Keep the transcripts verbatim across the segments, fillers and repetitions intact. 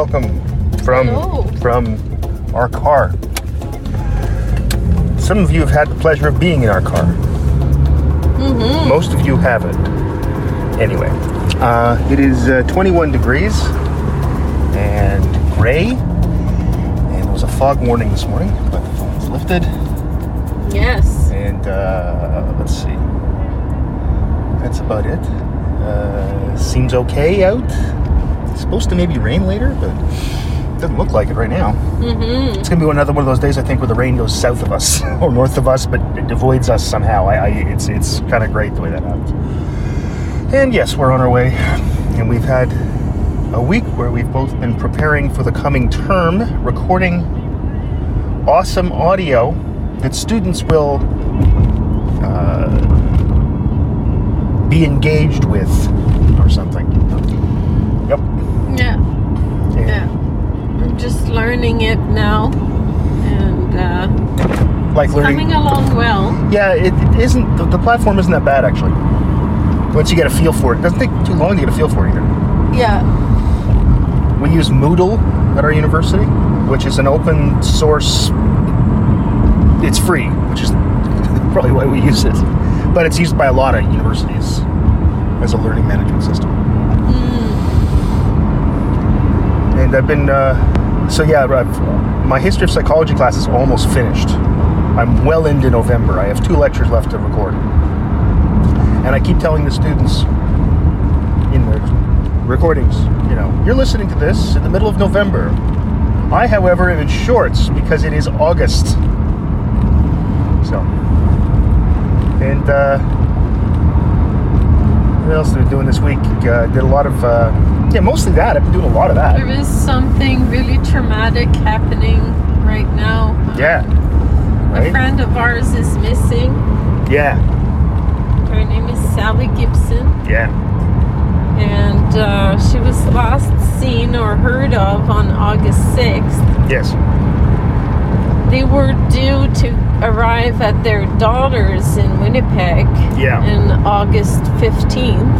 welcome from Hello. from our car. Some of you have had the pleasure of being in our car. Mm-hmm. Most of you haven't. Anyway, uh, it is uh, twenty-one degrees and gray, and there was a fog warning this morning, but the fog was lifted. Yes. And uh, let's see. That's about it. Uh, seems okay out. It's supposed to maybe rain later, but it doesn't look like it right now. Mm-hmm. It's going to be another one of those days, I think, where the rain goes south of us or north of us, but it avoids us somehow. I, I, it's it's kind of great the way that happens. And yes, we're on our way. And we've had a week where we've both been preparing for the coming term, recording awesome audio that students will uh, be engaged with or something. Yep. Yeah. Yeah. yeah. I'm just learning it now. And uh, like it's learning, coming along well. Yeah, it, it isn't, the, the platform isn't that bad actually. Once you get a feel for it, it doesn't take too long to get a feel for it either. Yeah. We use Moodle at our university, which is an open source. It's free, which is probably why we use it. But it's used by a lot of universities as a learning management system. Mm. And I've been, uh, so yeah, I've, my history of psychology class is almost finished. I'm well into November. I have two lectures left to record. And I keep telling the students in their recordings, you know, you're listening to this in the middle of November. I, however, am in shorts because it is August. So, and uh, what else have I been doing this week? Uh, did a lot of, uh, yeah, mostly that. I've been doing a lot of that. There is something really traumatic happening right now. Um, yeah. Right? A friend of ours is missing. Yeah. Her name is Sally Gibson. Yeah. And uh, she was last seen or heard of on August sixth. Yes. They were due to arrive at their daughter's in Winnipeg. Yeah. On August fifteenth.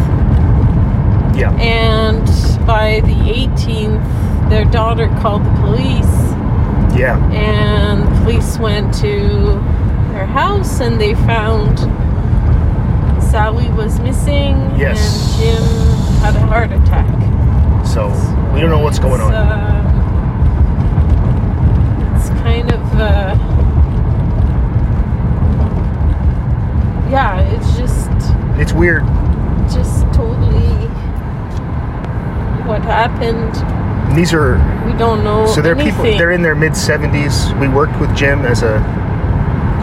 Yeah. And by the eighteenth, their daughter called the police. Yeah. And police went to their house and they found Sally was missing, yes. And Jim had a heart attack. So, we don't know what's it's, going on. Uh, it's kind of, uh, yeah, it's just... It's weird. Just totally what happened. And these are... We don't know So, they're anything. people, they're in their mid-seventies. We worked with Jim as a...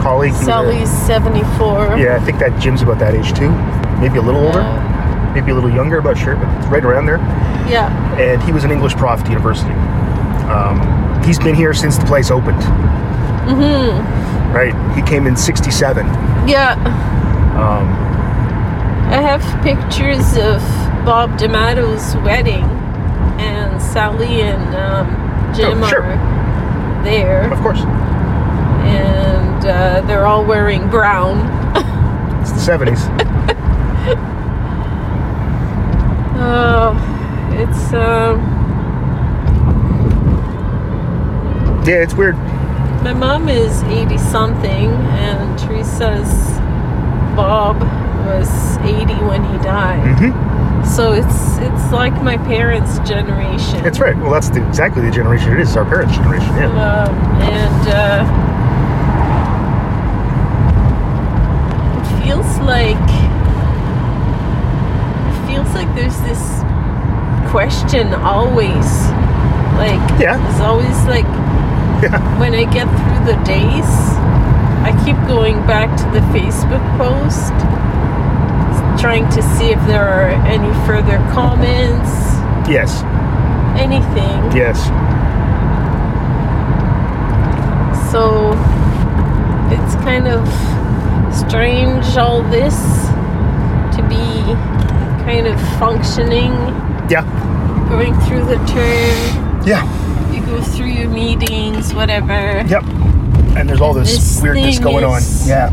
colleague. Sally's seventy-four. Yeah, I think that Jim's about that age too. Maybe a little older. Yeah. Maybe a little younger, I'm not sure, but it's right around there. Yeah. And he was an English prof at university. Um, he's been here since the place opened. Mm-hmm. Right. He came in sixty-seven. Yeah. Um, I have pictures of Bob D'Amato's wedding, and Sally and um, Jim oh, sure. are there. Of course. And Uh, they're all wearing brown. It's the seventies. Oh, it's um. Uh, yeah, it's weird. My mom is eighty something, and Teresa's Bob was eighty when he died. Mm-hmm. So it's it's like my parents' generation. That's right. Well, that's the, exactly the generation it is. It's our parents' generation. Yeah. Um, and. Uh, Feels like it feels like there's this question always, like yeah. it's always like yeah. when I get through the days, I keep going back to the Facebook post, trying to see if there are any further comments. Yes. Anything. Yes. So it's kind of strange, all this to be kind of functioning. Yeah. Going through the term. Yeah. You go through your meetings, whatever. Yep. And there's all this, this weirdness going on. Yeah.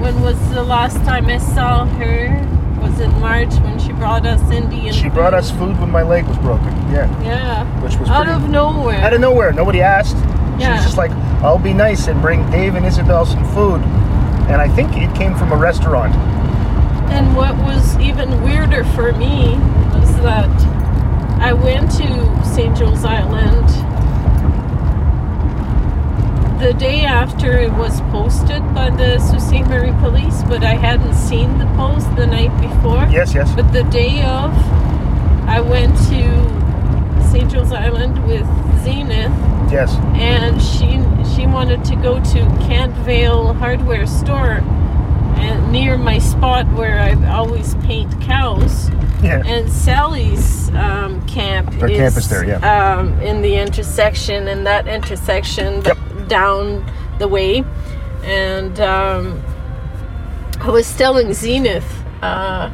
When was the last time I saw her? was it March when she brought us Indian She food? brought us food when my leg was broken. Yeah. Yeah. Which was out pretty, of nowhere. Out of nowhere. Nobody asked. Yeah. She was just like, I'll be nice and bring Dave and Isabel some food. And I think it came from a restaurant. And what was even weirder for me was that I went to Saint Joe's Island the day after it was posted by the Sault Ste. Marie police, but I hadn't seen the post the night before. Yes, yes. But the day of, I went to Saint Joe's Island with Zenith. Yes. And she she wanted to go to Cantvale Hardware Store and near my spot where I always paint cows. Yeah. And Sally's um, camp, Her is, camp is there, yeah. um, in the intersection, and that intersection yep. down the way. And um, I was telling Zenith, uh,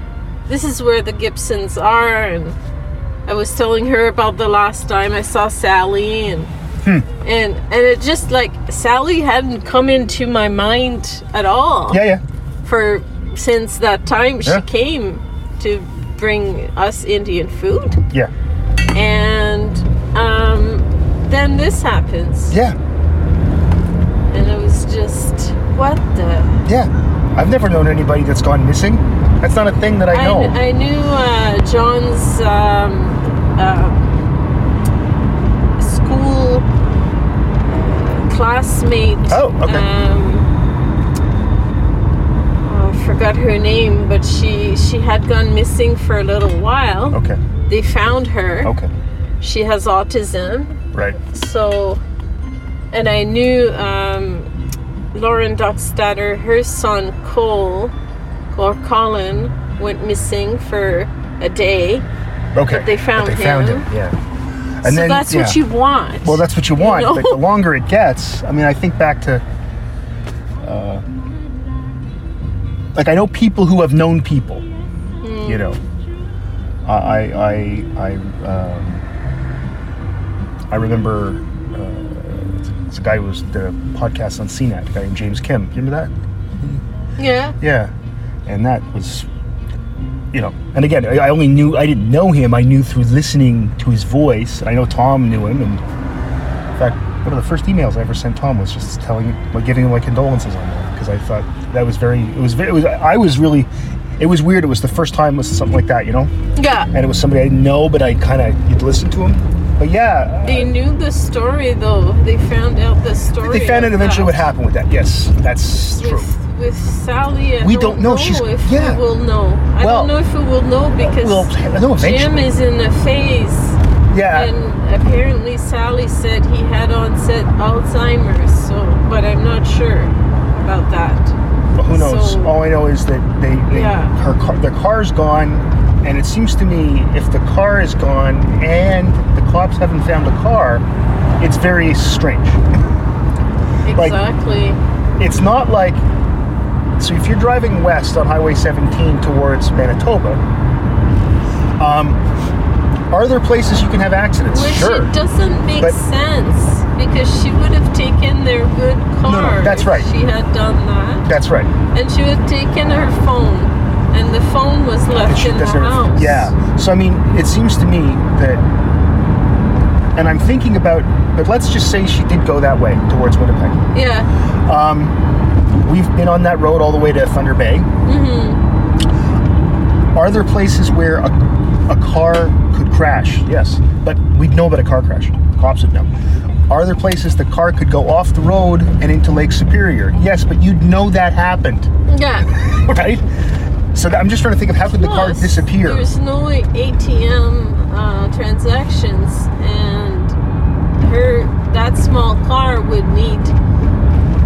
this is where the Gibsons are, and I was telling her about the last time I saw Sally, and hmm. and and it just like Sally hadn't come into my mind at all. Yeah, yeah. For since that time she yeah. came to bring us Indian food. Yeah. And um, then this happens. Yeah. And it was just, what the? Yeah. I've never known anybody that's gone missing. That's not a thing that I know. I, I knew uh, John's um, uh, school classmate. Oh, okay. Um, forgot her name, but she she had gone missing for a little while. Okay. They found her. Okay. She has autism. Right. So, and I knew um, Lauren Dockstader, her son Cole, or Colin, went missing for a day. Okay. But they found but they him. They found him, yeah. And so then, that's yeah. what you want. Well, that's what you want. You know? But the longer it gets, I mean, I think back to... Uh, Like I know people who have known people, mm. you know. I I I um, I remember uh, it's a guy who was the podcast on C NAT, a guy named James Kim. You remember that? Yeah. Yeah, and that was, you know. And again, I only knew I didn't know him. I knew through listening to his voice. I know Tom knew him, and in fact, one of the first emails I ever sent Tom was just telling, like, giving him my condolences on that. Because I thought that was very, it was very, it was, I was really, it was weird. It was the first time it was something like that, you know? Yeah. And it was somebody I didn't know, but I kind of, you'd listen to him. But yeah. They uh, knew the story, though. They found out the story. They found out eventually that. What happened with that. Yes, that's with, true. With Sally, I we don't, don't know, know She's, if yeah. we will know. I well, don't know if we will know because well, know Jim is in a phase. Yeah. And apparently Sally said he had onset Alzheimer's, so, but I'm not sure about that. Well, who knows? So, all I know is that they, they yeah. her car, the car's gone, and it seems to me if the car is gone and the cops haven't found the car, it's very strange. Exactly. Like, it's not like, so if you're driving west on Highway seventeen towards Manitoba, um, are there places you can have accidents? Which sure. Which it doesn't make but, sense. Because she would have taken their good car. No, no, that's right. If she had done that. That's right. And she would have taken her phone. And the phone was left she, in the her, house. Yeah. So, I mean, it seems to me that... And I'm thinking about... But let's just say she did go that way, towards Winnipeg. Yeah. Um, we've been on that road all the way to Thunder Bay. Mm-hmm. Are there places where a, a car could crash? Yes. But we'd know about a car crash. Cops would know. Are there places the car could go off the road and into Lake Superior? Yes, but you'd know that happened. Yeah. Right? So I'm just trying to think of how could Plus, the car disappear? There's no A T M uh, transactions, and her that small car would need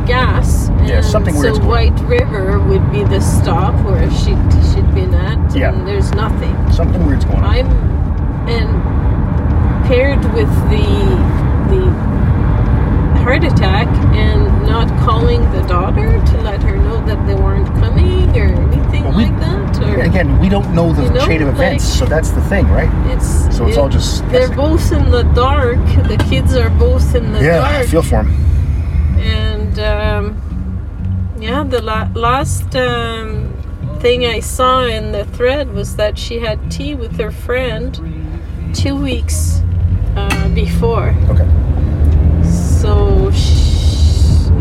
gas. And yeah, something weird. So White River would be the stop where she she'd been at, yeah. and there's nothing. Something weird's going on. I'm and paired with the. the heart attack and not calling the daughter to let her know that they weren't coming or anything well, we, like that. Or, again, we don't know the you know, chain of events, like, so that's the thing, right? It's so it's it, all just guessing. They're both in the dark. The kids are both in the yeah, dark. Yeah, I feel for them. And um, yeah, the la- last um, thing I saw in the thread was that she had tea with her friend two weeks uh, before. Okay. So, she,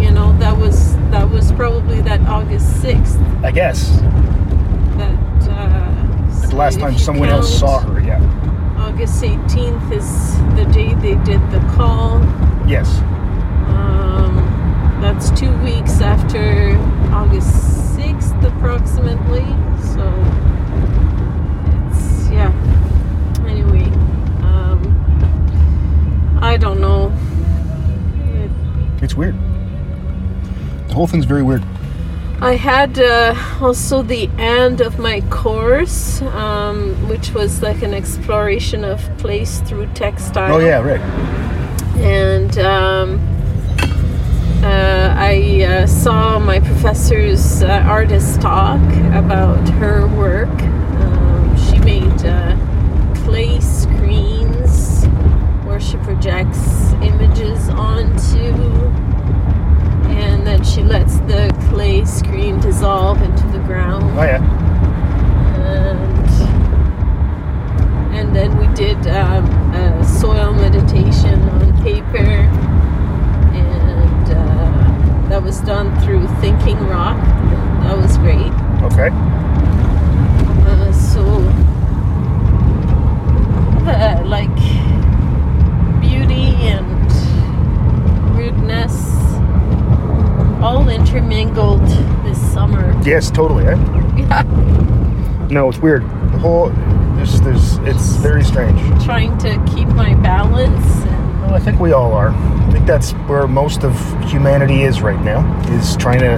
you know, that was that was probably that August sixth. I guess. That. Uh, so the last time someone count, else saw her, yeah. August eighteenth is the day they did the call. Yes. Um, that's two weeks after August sixth, approximately. So, it's, yeah. Anyway, um, I don't know. It, it's weird. The whole thing's very weird. I had uh, also the end of my course, um, which was like an exploration of place through textile. Oh, yeah, right. And um, uh, I uh, saw my professor's uh, artist talk about her work. Um, she made uh, clay screens where she projects images onto, and then she lets the clay screen dissolve into the ground. Oh yeah. And, and then we did um, a soil meditation on paper, and uh, that was done through Thinking Rock. That was great. Okay. Uh, so, uh, like beauty and rudeness all intermingled this summer. Yes, totally, eh? Yeah. No, it's weird. The whole, there's, there's, it's very strange. Trying to keep my balance. And well, I think we all are. I think that's where most of humanity is right now, is trying to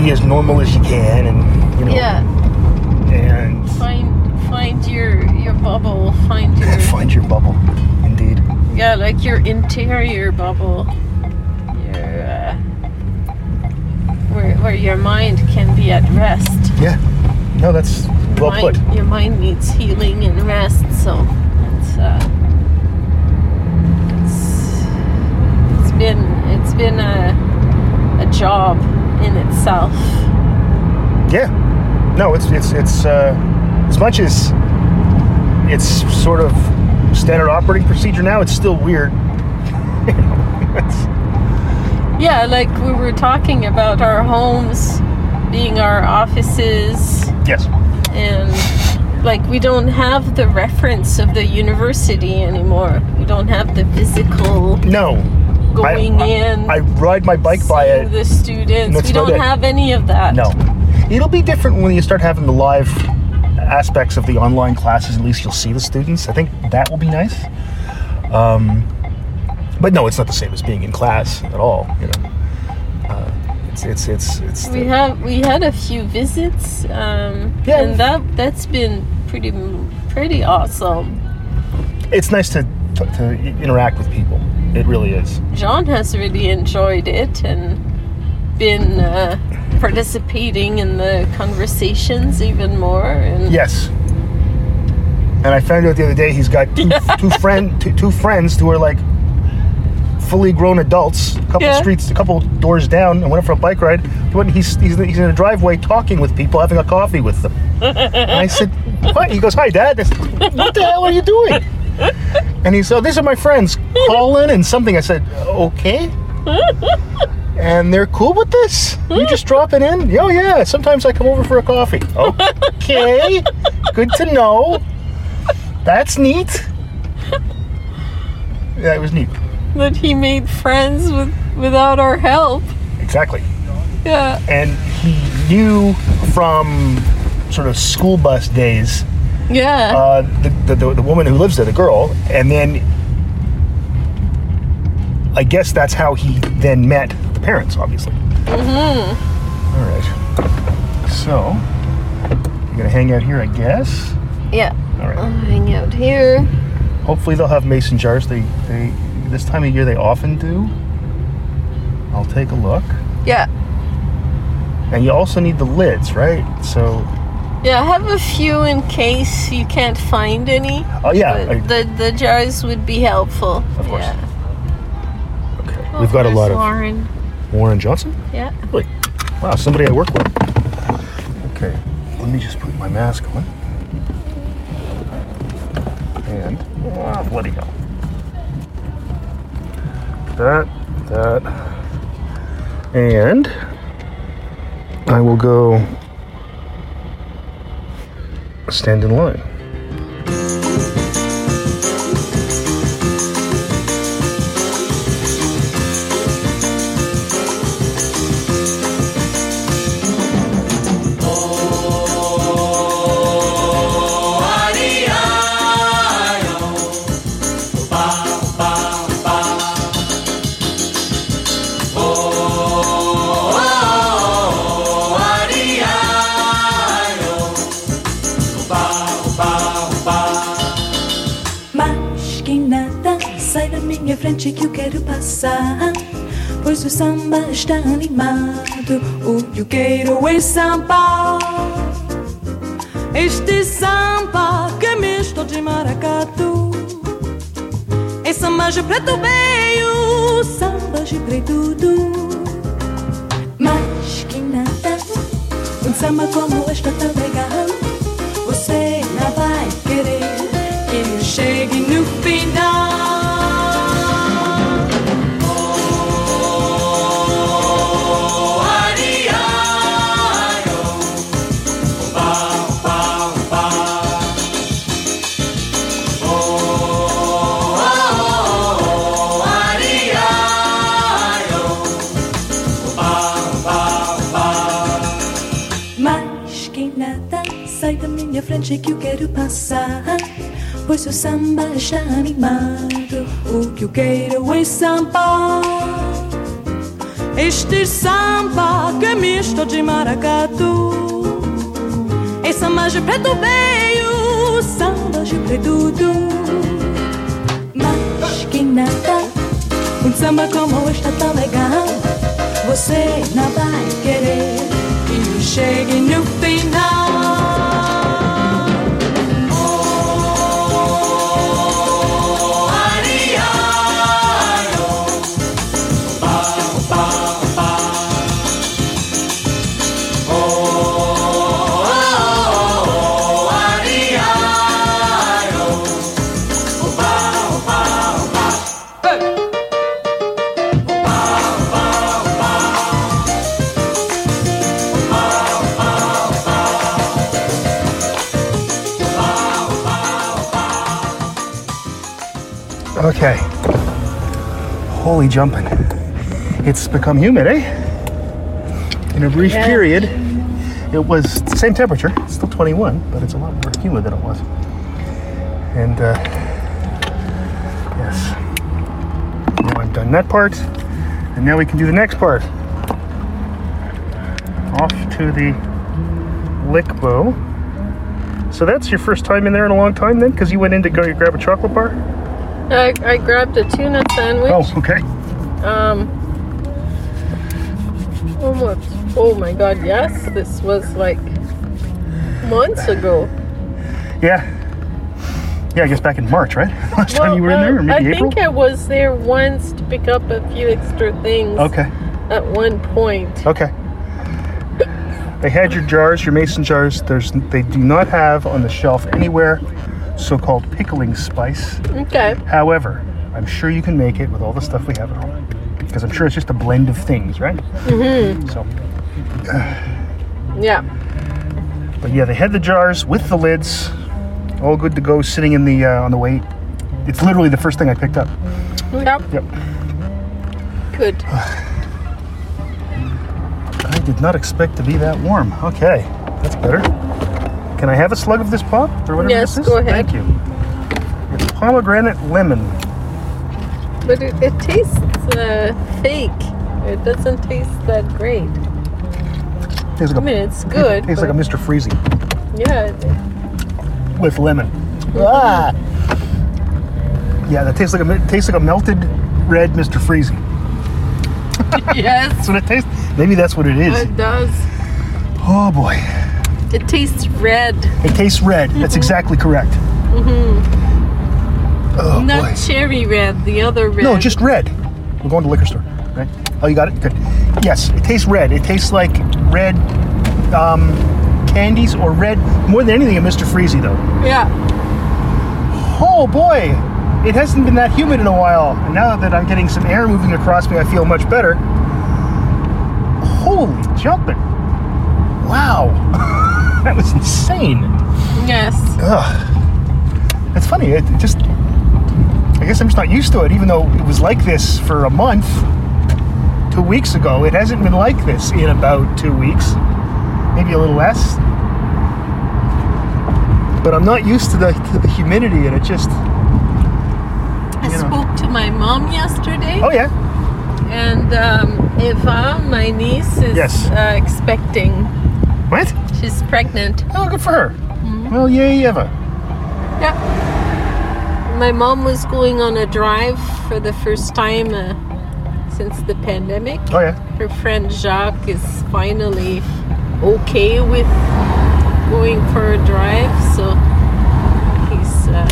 be as normal as you can, and, you know. Yeah. And Find, find your, your bubble. Find your... find your bubble, indeed. Yeah, like your interior bubble. Where, where your mind can be at rest. Yeah. No, that's well put. Your mind needs healing and rest, so it's uh, it's it's been it's been a a job in itself. Yeah. No, it's it's it's uh, as much as it's sort of standard operating procedure now, it's still weird. it's, Yeah, like we were talking about our homes being our offices. Yes. And like we don't have the reference of the university anymore. We don't have the physical. No. Going I, in. I, I ride my bike by it. The students. We don't have any of that. No. It'll be different when you start having the live aspects of the online classes. At least you'll see the students. I think that will be nice. Um. But no, it's not the same as being in class at all. You know, uh, it's it's it's it's. We have we had a few visits, um, yeah, and that that's been pretty pretty awesome. It's nice to, to to interact with people. It really is. John has really enjoyed it and been uh, participating in the conversations even more. And yes. And I found out the other day he's got two two friend two, two friends who are like fully grown adults, a couple yeah. streets, a couple doors down, and went for a bike ride. He's, he's, he's in a driveway talking with people, having a coffee with them. And I said, what? He goes, hi, Dad. I said, what the hell are you doing? And he said, oh, these are my friends, Colin and something. I said, okay. And they're cool with this? You just drop it in? Oh, yeah. Sometimes I come over for a coffee. Okay. Good to know. That's neat. Yeah, it was neat. That he made friends with without our help. Exactly. Yeah. And he knew from sort of school bus days. Yeah. Uh, the, the the woman who lives there, the girl, and then I guess that's how he then met the parents, obviously. Mm-hmm. All right. So you're gonna hang out here, I guess. Yeah. All right. I'll hang out here. Hopefully they'll have mason jars. They they. This time of year they often do. I'll take a look. Yeah. And you also need the lids, right? So yeah, I have a few in case you can't find any. Oh yeah. I, the the jars would be helpful. Of course. Yeah. Okay. Oh, we've got a lot of Warren. Warren Johnson? Yeah. Really? Wow, somebody I work with. Okay, let me just put my mask on. And, oh, bloody hell. That, that, and I will go stand in line. Que eu quero passar, pois o samba está animado. O que eu quero é samba, este samba que é misto de maracatu, é samba de preto veio, samba de preto tudo. Mas que nada, um samba como esta tão legal, você não vai querer que eu chegue no final. Que eu quero passar, pois o samba está animado. O que eu quero é samba, este samba que é misto de maracatu, é samba de preto veio, samba de preto do. Mas que nada, um samba como este tão legal, você não vai querer que eu chegue no final. Okay, holy jumping. It's become humid, eh? In a brief yeah. period, it was the same temperature. It's still twenty-one, but it's a lot more humid than it was. And, uh, yes, now I've done that part, and now we can do the next part. Off to the Lickbow. So that's your first time in there in a long time then? Because you went in to go to grab a chocolate bar? I, I grabbed a tuna sandwich. Oh, okay. Um. Almost. Oh my God! Yes, this was like months ago. Yeah. Yeah, I guess back in March, right? Last well, time you were uh, in there, or maybe I April. I think I was there once to pick up a few extra things. Okay. At one point. Okay. They had your jars, your mason jars. There's, they do not have on the shelf anywhere so-called pickling spice. Okay. However, I'm sure you can make it with all the stuff we have at home, because I'm sure it's just a blend of things, right? Mm-hmm. So. Uh, yeah. But yeah, they had the jars with the lids, all good to go, sitting in the uh, on the way. It's literally the first thing I picked up. Yep. Yep. Good. I did not expect to be that warm. Okay, that's better. Can I have a slug of this pop? Or whatever yes, this is? Go ahead. Thank you. It's pomegranate lemon. But it, it tastes uh, fake. It doesn't taste that great. Like I a, mean, it's good. It tastes like a Mister Freezy. Yeah. With lemon. Mm-hmm. Ah. Yeah, that tastes like a it tastes like a melted red Mister Freezy. Yes. That's what it tastes. Maybe that's what it is. It does. Oh boy. It tastes red. It tastes red. That's exactly correct. Mm-hmm. Oh, not boy. Cherry red, the other red. No, just red. We're going to the liquor store, right? Oh, you got it? Good. Yes, it tastes red. It tastes like red um, candies or red. More than anything, a Mister Freezy, though. Yeah. Oh, boy. It hasn't been that humid in a while. And now that I'm getting some air moving across me, I feel much better. Holy jumping. Wow. That was insane. Yes. Ugh. That's funny. It just... I guess I'm just not used to it, even though it was like this for a month, two weeks ago. It hasn't been like this in about two weeks. Maybe a little less. But I'm not used to the, to the humidity, and it just... I know. Spoke to my mom yesterday. Oh, yeah? And um, Eva, my niece, is yes. uh, expecting. What? She's pregnant. Oh, good for her. Mm-hmm. Well, yay, Eva. Yeah. My mom was going on a drive for the first time uh, since the pandemic. Oh, yeah. Her friend Jacques is finally okay with going for a drive. So he's uh,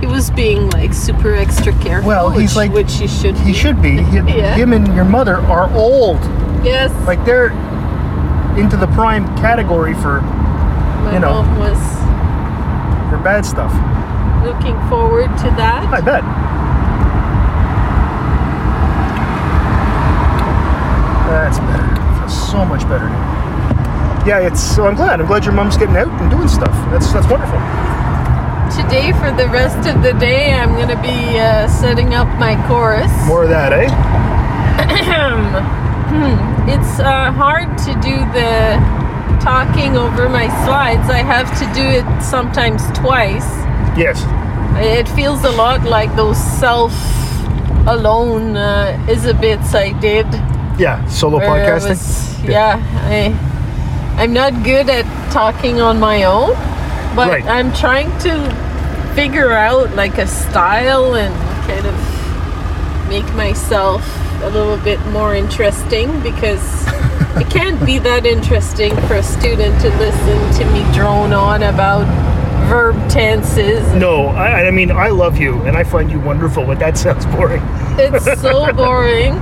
he was being like super extra careful. Well, he's which, like which he should. He be. should be. He, yeah. Him and your mother are old. Yes. Like they're into the prime category for My you know. Mom was. For bad stuff. Looking forward to that. I bet. That's better. Feels so much better. Yeah, it's. So I'm glad. I'm glad your mom's getting out and doing stuff. That's that's wonderful. Today, for the rest of the day, I'm gonna be uh, setting up my chorus. More of that, eh? It's uh, hard to do the. Talking over my slides, I have to do it sometimes twice. Yes. It feels a lot like those self-alone uh, Isabits I did. Yeah, solo podcasting. I was, yeah, yeah I, I'm not good at talking on my own, but right. I'm trying to figure out like a style and kind of make myself a little bit more interesting because... It can't be that interesting for a student to listen to me drone on about verb tenses. No, I, I mean, I love you, and I find you wonderful, but that sounds boring. It's so boring.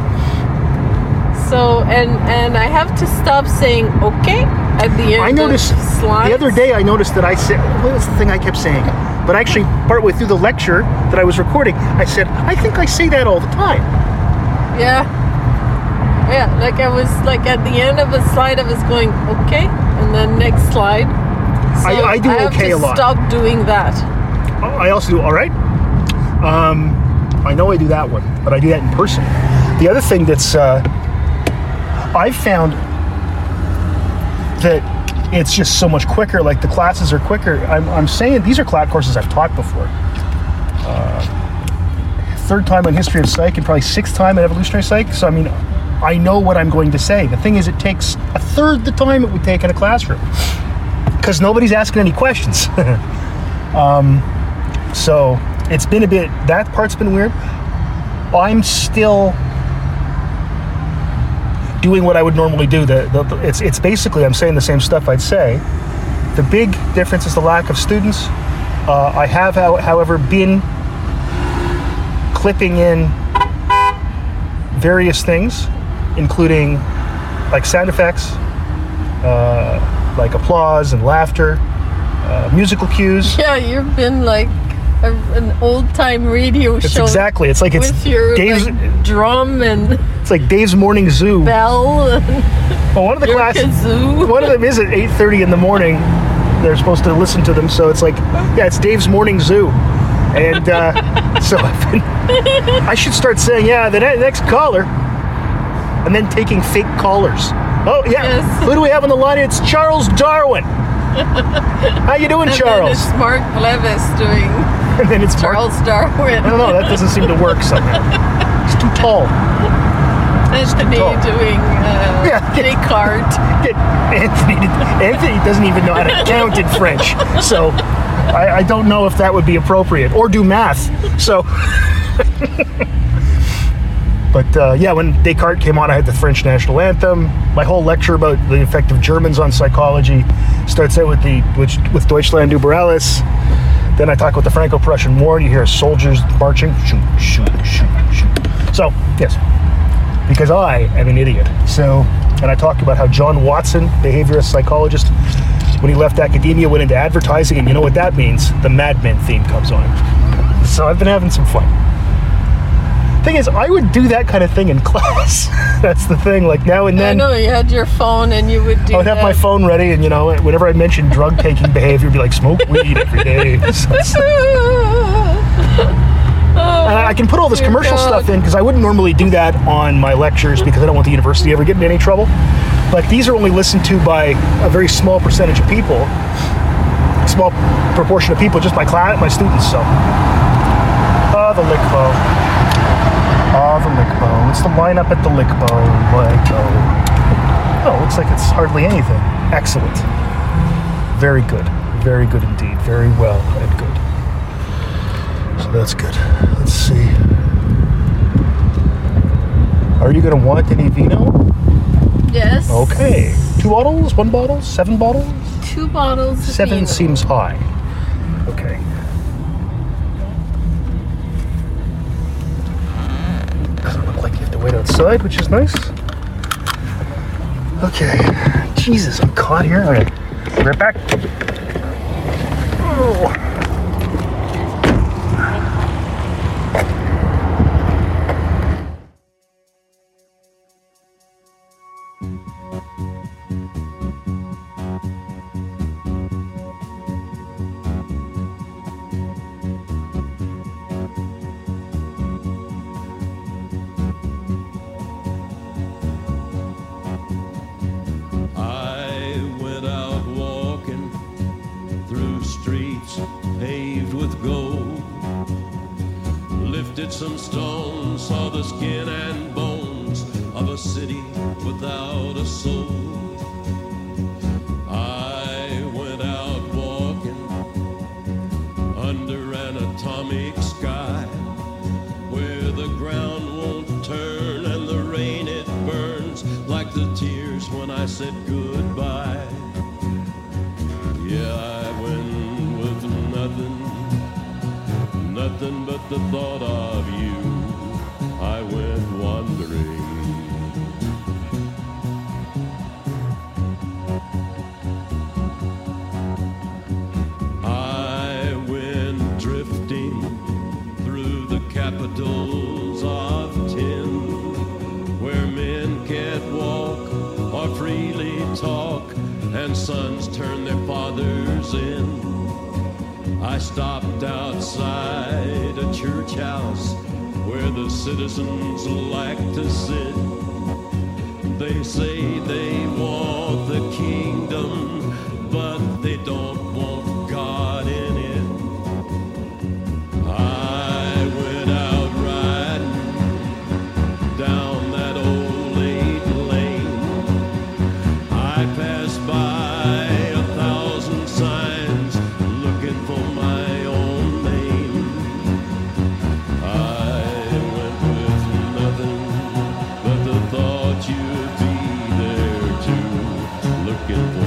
So, and and I have to stop saying, okay, at the end I noticed, of slides. The other day I noticed that I said, what was the thing I kept saying? But actually, partway through the lecture that I was recording, I said, I think I say that all the time. Yeah. Yeah, like I was, like at the end of a slide, I was going, okay, and then next slide. So I, I do I have okay to a lot. Stop doing that. I also do all right. Um, I know I do that one, but I do that in person. The other thing that's uh, I've found that it's just so much quicker. Like the classes are quicker. I'm, I'm saying these are class courses I've taught before. Uh, third time on history of psych, and probably sixth time in evolutionary psych. So I mean. I know what I'm going to say. The thing is, it takes a third the time it would take in a classroom because nobody's asking any questions. um, so it's been a bit, that part's been weird. I'm still doing what I would normally do. The, the, the, it's, it's basically, I'm saying the same stuff I'd say. The big difference is the lack of students. Uh, I have, however, been clipping in various things, including like sound effects, uh, like applause and laughter, uh, musical cues. Yeah, you've been like a, an old-time radio it's show. Exactly. It's like it's with your Dave's like, drum and it's like Dave's morning zoo. Bell. Well, one of the classes, one of them is at eight thirty in the morning. They're supposed to listen to them, so it's like, yeah, it's Dave's morning zoo. And uh, so I've been, I should start saying, yeah, the next caller. And then taking fake callers. Oh, yeah. Yes. Who do we have on the line? It's Charles Darwin. How you doing, and Charles? And then it's Mark Levis doing and then it's Charles Mark, Darwin. I don't know. That doesn't seem to work somehow. He's too tall. He's Anthony too tall. doing uh, yeah, get, Descartes. Get Anthony, Anthony doesn't even know how to count in French. So I, I don't know if that would be appropriate. Or do math. So... But uh, yeah, when Descartes came on, I had the French national anthem. My whole lecture about the effect of Germans on psychology starts out with the which, with Deutschland über alles. Then I talk about the Franco-Prussian War. You hear soldiers marching. Shoot, shoot, shoot, shoot. So yes, because I am an idiot. So and I talked about how John Watson, behaviorist psychologist, when he left academia, went into advertising, and you know what that means? The Mad Men theme comes on. So I've been having some fun. Thing is, I would do that kind of thing in class. That's the thing, like now and then. I know, you had your phone and you would do I would have that. My phone ready, and you know, whenever I mentioned drug-taking behavior, it'd be like, smoke weed every day. So, so. Oh, and I can put all this commercial God. stuff in, because I wouldn't normally do that on my lectures, because I don't want the university ever getting in any trouble. But these are only listened to by a very small percentage of people, a small proportion of people, just my class, my students, so. Ah, oh, the Lickbow. Ah, the Lickbow. It's the lineup at the Lickbow. Lickbow. Oh, looks like it's hardly anything. Excellent. Very good. Very good indeed. Very well and good. So that's good. Let's see. Are you going to want any vino? Yes. Okay. Two bottles? One bottle? Seven bottles? Two bottles of Seven vino. Seems high. Okay. Wait outside, which is nice. Okay. Jesus, I'm caught here. All right. Be right back. Oh. Some stones, saw the skin and bones of a city without a soul. I went out walking under an atomic sky where the ground won't turn and the rain it burns like the tears when I said goodbye. Yeah, I went with nothing. Nothing but the thought of you, I went wandering. I went drifting through the capitals of tin, where men can't walk or freely talk, and sons turn their fathers in. I stopped outside a church house where the citizens like to sit. They say they want the kingdom, but they don't want God in it. I went out riding down that old eight lane. I passed by a thousand signs looking for my own name. I went with nothing but the thought you'd be there too, looking for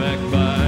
back by.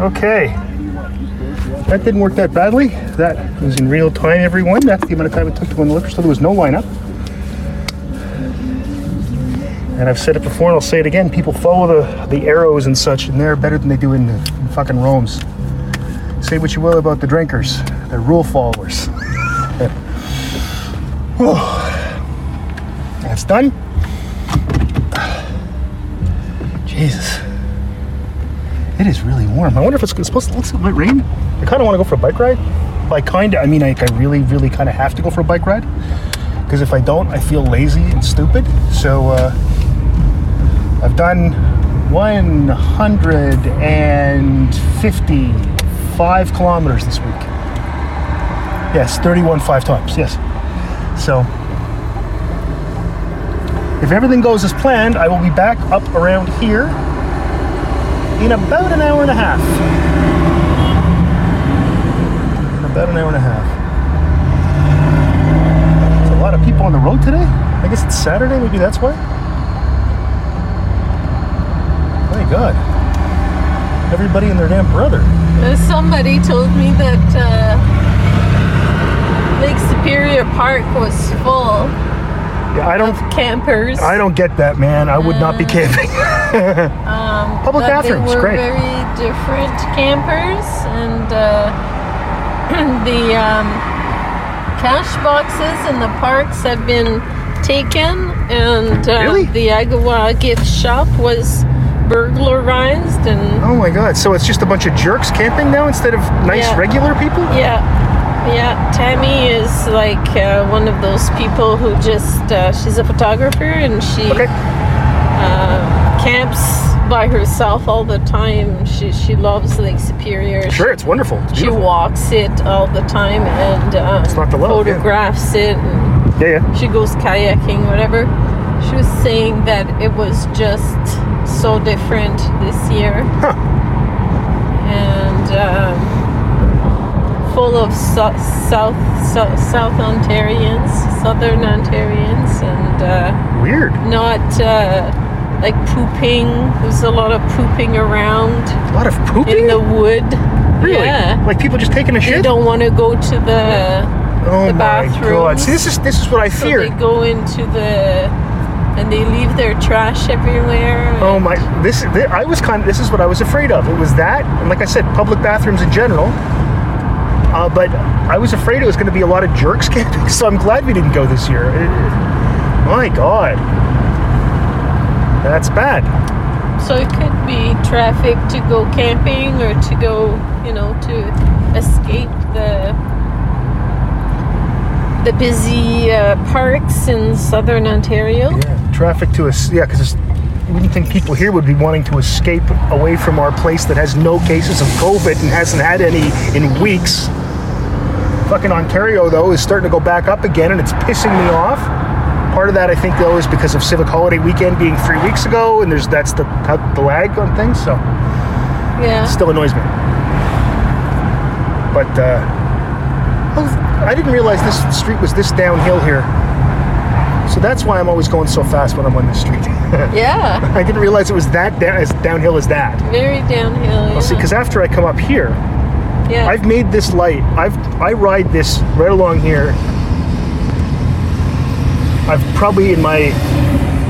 Okay, that didn't work that badly. That was in real time, everyone. That's the amount of time it took to win the liquor store. There was no lineup. And I've said it before and I'll say it again, people follow the, the arrows and such, and they're better than they do in, in fucking Rome's. Say what you will about the drinkers, they're rule followers. That's done. Jesus. It is really warm. I wonder if it's supposed to look like it might rain. I kind of want to go for a bike ride. By kind of, I mean, like, I really, really kind of have to go for a bike ride. Because if I don't, I feel lazy and stupid. So uh, I've done one hundred fifty-five kilometers this week. Yes, thirty-one five times, yes. So if everything goes as planned, I will be back up around here in about an hour and a half. In about an hour and a half. There's a lot of people on the road today. I guess it's Saturday, maybe that's why. My God. Everybody and their damn brother. Somebody told me that uh, Lake Superior Park was full. Yeah, I don't campers. I don't get that, man. I would uh, not be camping. um, Public bathrooms, great. They were very different campers, and uh, the um, cash boxes in the parks have been taken, and uh, really? The Agawa gift shop was burglarized, and oh my God! So it's just a bunch of jerks camping now instead of nice yeah. regular people. Yeah. Yeah, Tammy is like uh, one of those people who just, uh, she's a photographer and she okay. uh, camps by herself all the time. She she loves Lake Superior. Sure, she, it's wonderful. It's she walks it all the time and um, it's not the love, photographs yeah. it. And yeah, yeah. She goes kayaking, whatever. She was saying that it was just so different this year. Huh. And... Um, full of so- South so- South Ontarians, Southern Ontarians, and uh, weird. Not uh, like pooping. There's a lot of pooping around. A lot of pooping in the wood. Really? Yeah. Like people just taking a shit. They don't want to go to the oh the bathroom. Oh my God! See, this is this is what I feared. So they go into the and they leave their trash everywhere. Oh my! This, this I was kind of, this is what I was afraid of. It was that, and like I said, public bathrooms in general. Uh, but I was afraid it was going to be a lot of jerks camping, so I'm glad we didn't go this year. It, my God. That's bad. So it could be traffic to go camping or to go, you know, to escape the the busy uh, parks in Southern Ontario. Yeah, traffic to us. Yeah, because I wouldn't think people here would be wanting to escape away from our place that has no cases of COVID and hasn't had any in weeks. Fucking Ontario, though, is starting to go back up again, and it's pissing me off. Part of that, I think, though, is because of Civic Holiday Weekend being three weeks ago, and there's that's the, the lag on things, so... Yeah. It still annoys me. But, uh... I didn't realize this street was this downhill here. So that's why I'm always going so fast when I'm on this street. Yeah. I didn't realize it was that down, as downhill as that. Very downhill, yeah. Well, see, because after I come up here... Yeah. I've made this light. I've I ride this right along here. I've probably in my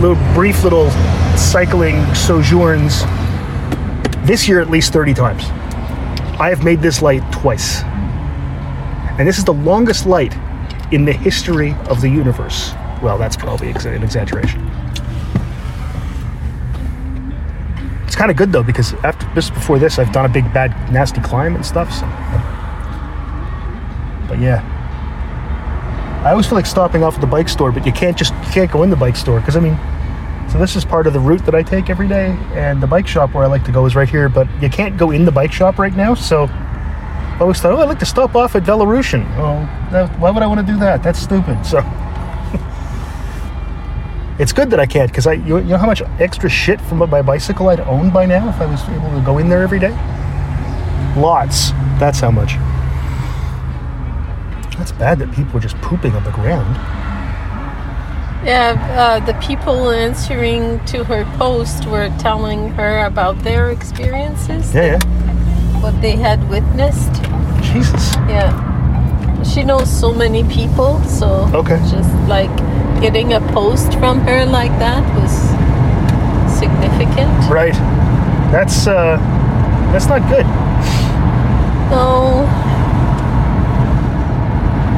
little brief little cycling sojourns this year at least thirty times. I have made this light twice. And this is the longest light in the history of the universe. Well, that's probably an exaggeration. It's kind of good though, because after just before this I've done a big bad nasty climb and stuff, so. But yeah, I always feel like stopping off at the bike store, but you can't just you can't go in the bike store, because I mean, so this is part of the route that I take every day, and the bike shop where I like to go is right here, but you can't go in the bike shop right now, so I always thought, oh, I'd like to stop off at Belarusian. Oh, that, why would I want to do that? That's stupid. So it's good that I can't, because I, you, you know how much extra shit from my bicycle I'd own by now if I was able to go in there every day? Lots. That's how much. That's bad that people are just pooping on the ground. Yeah, uh, the people answering to her post were telling her about their experiences. Yeah, yeah. what they had witnessed. Jesus. Yeah. She knows so many people, so okay. just like getting a post from her like that was significant. Right. That's uh, that's not good. No.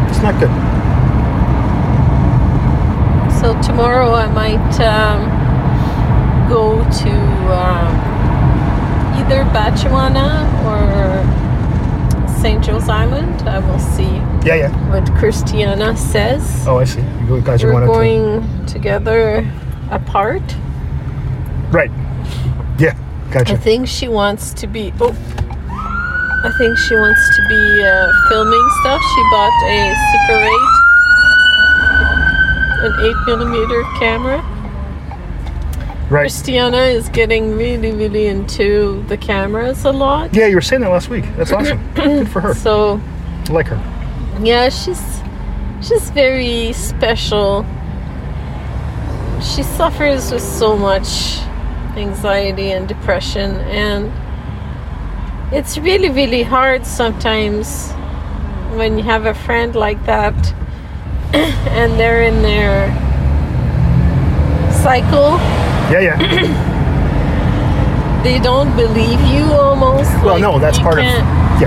It's not good. So tomorrow I might um, go to um, either Batchewana or Saint Joe's Island. I will see yeah, yeah. what Christiana says. Oh, I see. You guys are going to... together apart. Right. Yeah, gotcha. I think she wants to be... Oh. I think she wants to be uh, filming stuff. She bought a Super eight, an eight millimeter camera. Right. Christiana is getting really, really into the cameras a lot. Yeah, you were saying that last week. That's awesome. Good for her. So, I like her. Yeah, she's she's very special. She suffers with so much anxiety and depression, and it's really, really hard sometimes when you have a friend like that and they're in their cycle. Yeah, yeah. They don't believe you almost. Well, like, no, that's part of... Yeah.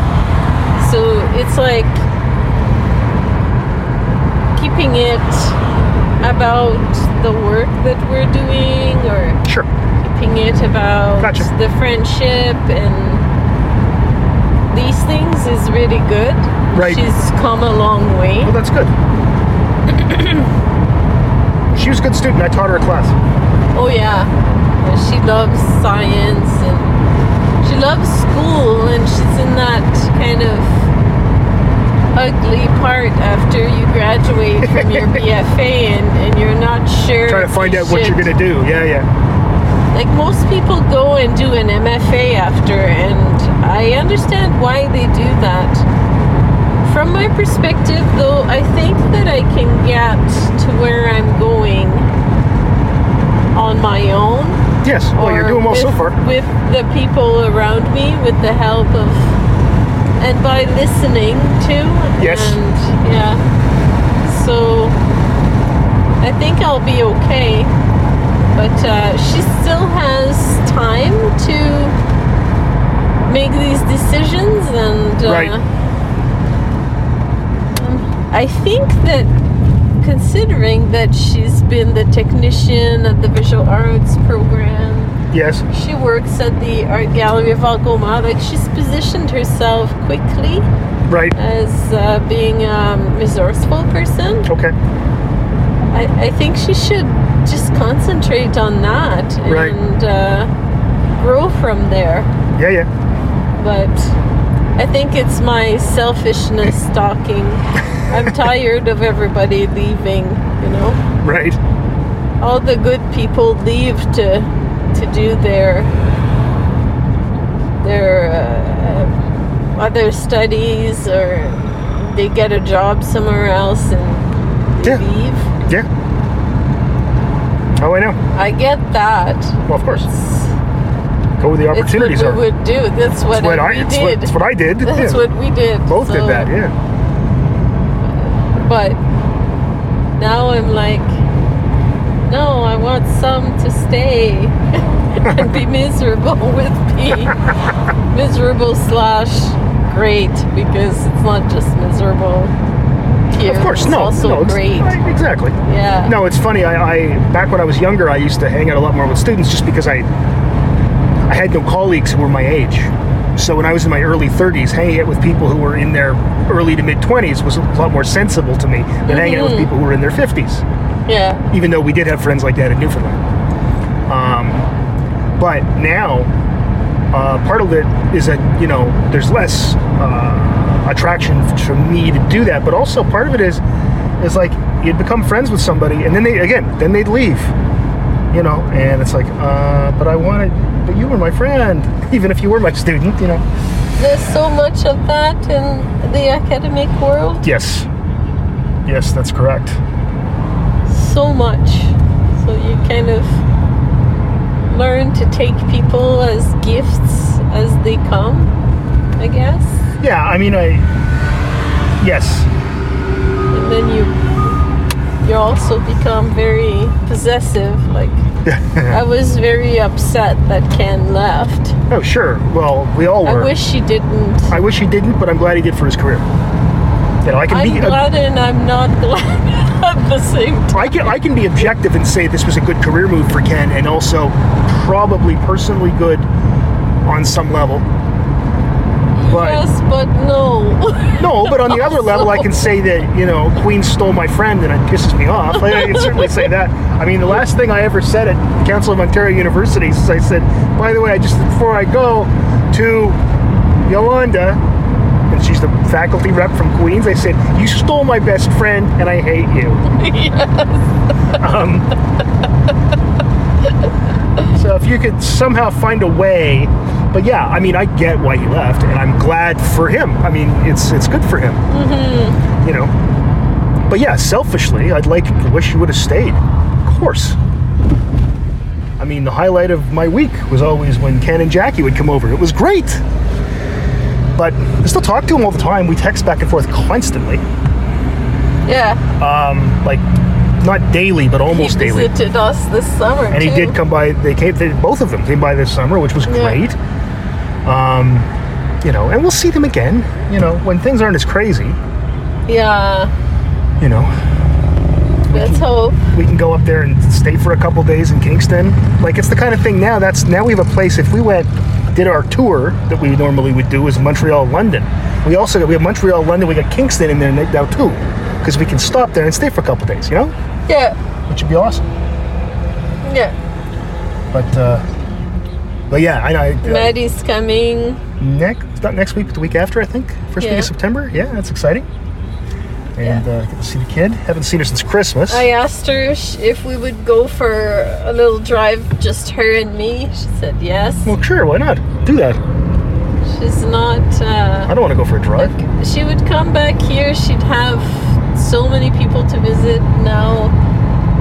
So it's like keeping it about the work that we're doing or sure. keeping it about gotcha. the friendship and these things is really good. Right. She's come a long way. Well, that's good. She was a good student. I taught her a class. Oh, yeah. She loves science and she loves school, and she's in that kind of ugly part after you graduate from your B F A and, and you're not sure. Trying to find out what you're going to do. Yeah, yeah. Like, most people go and do an M F A after, and I understand why they do that. From my perspective, though, I think that I can get to where I'm going on my own. Yes, well, you're doing well with, so far. With the people around me, with the help of, and by listening, too. Yes. And, yeah. So, I think I'll be okay. But uh, she still has time to make these decisions, and uh, right. I think that considering that she's been the technician at the visual arts program, yes, she works at the Art Gallery of Algoma. Like, she's positioned herself quickly, right, as uh, being a resourceful person. Okay, I, I think she should just concentrate on that and right. uh, grow from there. Yeah, yeah. But I think it's my selfishness talking. I'm tired of everybody leaving, you know? Right. All the good people leave to to do their their uh, other studies, or they get a job somewhere else and they yeah. leave. Yeah. Oh, I know. I get that. Well, of course. It's, Go where the opportunities are. That's what we would do. That's what, that's what I, we that's did. What, that's what I did. That's yeah. what we did. Both so, did that, yeah. But now I'm like, no, I want some to stay and be miserable with me. Miserable slash great, because it's not just miserable. Here. Of course, it's no, also no, it's, great. I, exactly. Yeah. No, it's funny. I, I back when I was younger, I used to hang out a lot more with students just because I, I had no colleagues who were my age. So when I was in my early thirties, hanging out with people who were in their early to mid twenties was a lot more sensible to me than mm-hmm. hanging out with people who were in their fifties. Yeah. Even though we did have friends like that in Newfoundland. Um, but now, uh, part of it is that, you know, there's less. Uh, attraction for me to do that, but also part of it is is like you'd become friends with somebody and then they again then they'd leave, you know, and it's like uh but I wanted but you were my friend, even if you were my student, you know. There's so much of that in the academic world. Yes, yes, that's correct. So much. So you kind of learn to take people as gifts as they come. I guess. Yeah, I mean, I... Yes. And then you... You also become very possessive, like... I was very upset that Ken left. Oh, sure. Well, we all were. I wish he didn't. I wish he didn't, but I'm glad he did for his career. You know, I can I'm be glad ob- and I'm not glad at the same time. I can, I can be objective and say this was a good career move for Ken, and also probably personally good on some level. But, yes, but no. No, but on the other level, I can say that, you know, Queen stole my friend and it pisses me off. I, I can certainly say that. I mean, the last thing I ever said at the Council of Ontario Universities is I said, by the way, I just before I go to Yolanda, and she's the faculty rep from Queen's, I said, you stole my best friend and I hate you. Yes. Um, so if you could somehow find a way... But yeah, I mean, I get why he left, and I'm glad for him. I mean, it's it's good for him, mm-hmm. you know. But yeah, selfishly, I'd like to wish he would have stayed. Of course. I mean, the highlight of my week was always when Ken and Jackie would come over. It was great. But I still talk to him all the time. We text back and forth constantly. Yeah. Um, like not daily, but almost daily. He visited daily. us this summer, and too. He did come by. They came. They, both of them came by this summer, which was great. Yeah. Um, you know, and we'll see them again, you know, when things aren't as crazy. Yeah. You know. Let's we can, hope. We can go up there and stay for a couple days in Kingston. Like, it's the kind of thing now, that's, now we have a place, if we went, did our tour that we normally would do is Montreal, London. We also, we have Montreal, London, we got Kingston in there now too, because we can stop there and stay for a couple days, you know? Yeah. Which would be awesome. Yeah. But, uh... But yeah, I know. I, uh, Maddie's coming. Next, it's not next week, but the week after, I think. First yeah. week of September. Yeah, that's exciting. And yeah. uh, get to see the kid. Haven't seen her since Christmas. I asked her if we would go for a little drive, just her and me. She said yes. Well, sure, why not? Do that. She's not... Uh, I don't want to go for a drive. Like, she would come back here. She'd have so many people to visit now.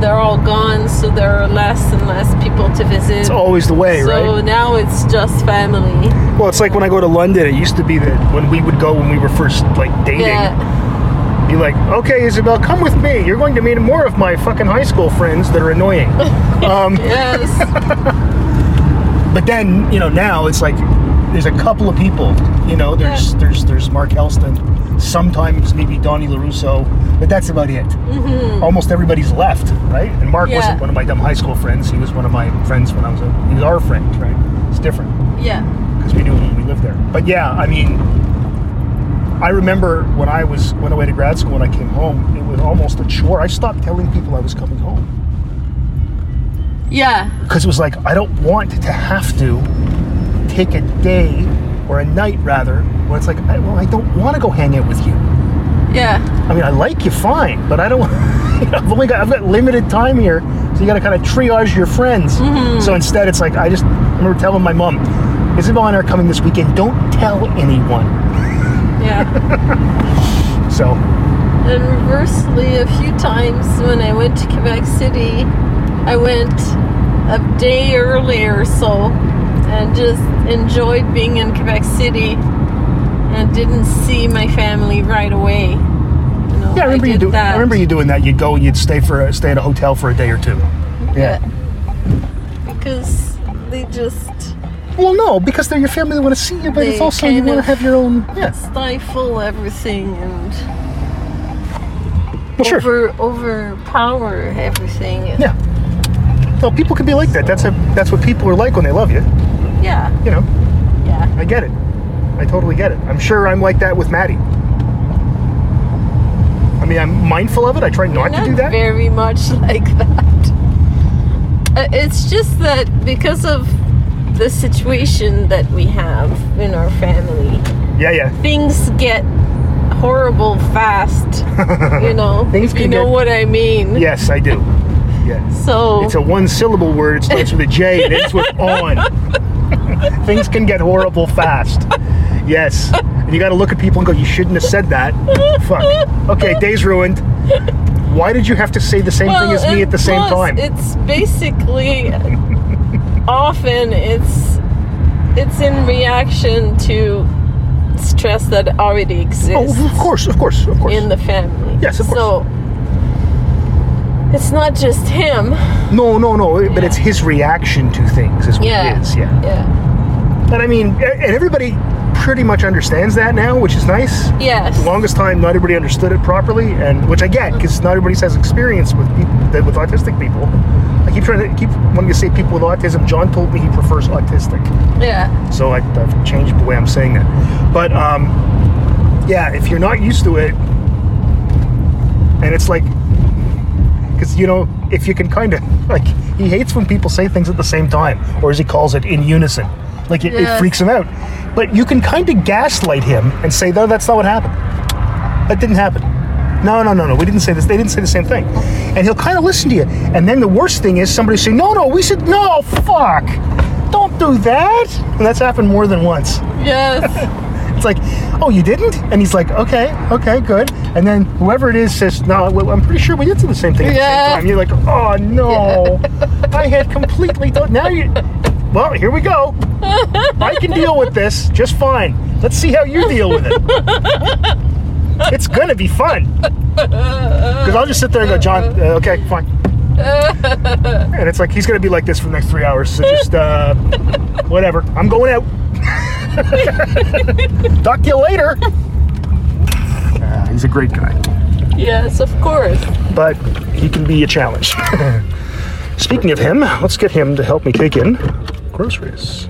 They're all gone, so there are less and less people to visit. It's always the way, so right? So now it's just family. Well, it's like when I go to London, it used to be that when we would go when we were first, like, dating, yeah. be like, okay, Isabel, come with me. You're going to meet more of my fucking high school friends that are annoying. Um, yes. But then, you know, now it's like there's a couple of people. You know, there's yeah. there's there's Mark Elston. Sometimes maybe Donnie LaRusso, but that's about it. Mm-hmm. Almost everybody's left, right? And Mark yeah. wasn't one of my dumb high school friends. He was one of my friends when I was a... He was our friend, right? It's different. Yeah. Because we knew him when we lived there. But yeah, I mean, I remember when I was went away to grad school and I came home, it was almost a chore. I stopped telling people I was coming home. Yeah. Because it was like, I don't want to have to take a day... or a night rather, where it's like, I, well, I don't want to go hang out with you. Yeah. I mean, I like you fine, but I don't, you know, I've only got, I've got limited time here, so you got to kind of triage your friends. Mm-hmm. So instead, it's like, I just, I remember telling my mom, Isabel and I are coming this weekend, don't tell anyone. Yeah. So. And reversely, a few times when I went to Quebec City, I went a day earlier or so, and just enjoyed being in Quebec City and didn't see my family right away. You know, yeah, I remember I you do, that. I remember you doing that. You'd go and you'd stay for stay at a hotel for a day or two. Yeah. yeah. Because they just... Well, no, because they're your family. They want to see you, but it's also you want to have your own... Yeah. Stifle everything and well, sure. over, overpower everything. And yeah. Well, people can be like so. that. That's a, that's what people are like when they love you. Yeah. You know? Yeah. I get it. I totally get it. I'm sure I'm like that with Maddie. I mean, I'm mindful of it. I try not, not to do that. Very much like that. It's just that because of the situation that we have in our family. Yeah, yeah. Things get horrible fast. You know? Things can you know get... what I mean? Yes, I do. Yeah. So... It's a one-syllable word. It starts with a J and ends with on. Things can get horrible fast. Yes. And you got to look at people and go, you shouldn't have said that. Fuck. Okay, day's ruined. Why did you have to say the same well, thing as me at the same time? It's basically, often it's it's in reaction to stress that already exists. Oh, of course, of course, of course. In the family. Yes, of course. So it's not just him. No, no, no. Yeah. But it's his reaction to things is what yeah. it is. Yeah. Yeah. And I mean, and everybody pretty much understands that now, which is nice. Yes. The longest time, not everybody understood it properly, and which I get because not everybody has experience with people, with autistic people. I keep trying to keep wanting to say people with autism. John told me he prefers autistic. Yeah. So I, I've changed the way I'm saying that. But um, yeah, if you're not used to it, and it's like, because you know, if you can kind of like, he hates when people say things at the same time, or as he calls it, in unison. Like it, yes. it freaks him out. But you can kind of gaslight him and say, no, that's not what happened. That didn't happen. No, no, no, no. We didn't say this. They didn't say the same thing. And he'll kind of listen to you. And then the worst thing is somebody say, no, no, we should, no, fuck. Don't do that. And that's happened more than once. Yes. It's like, oh, you didn't? And he's like, okay, okay, good. And then whoever it is says, no, I'm pretty sure we did do the same thing at yeah. the same time. You're like, oh, no. Yeah. I had completely thought. Now you... Well, here we go. I can deal with this just fine. Let's see how you deal with it. It's going to be fun. Because I'll just sit there and go, John, uh, okay, fine. And it's like, he's going to be like this for the next three hours. So just, uh, whatever. I'm going out. Talk to you later. Uh, he's a great guy. Yes, of course. But he can be a challenge. Speaking of him, let's get him to help me take in groceries.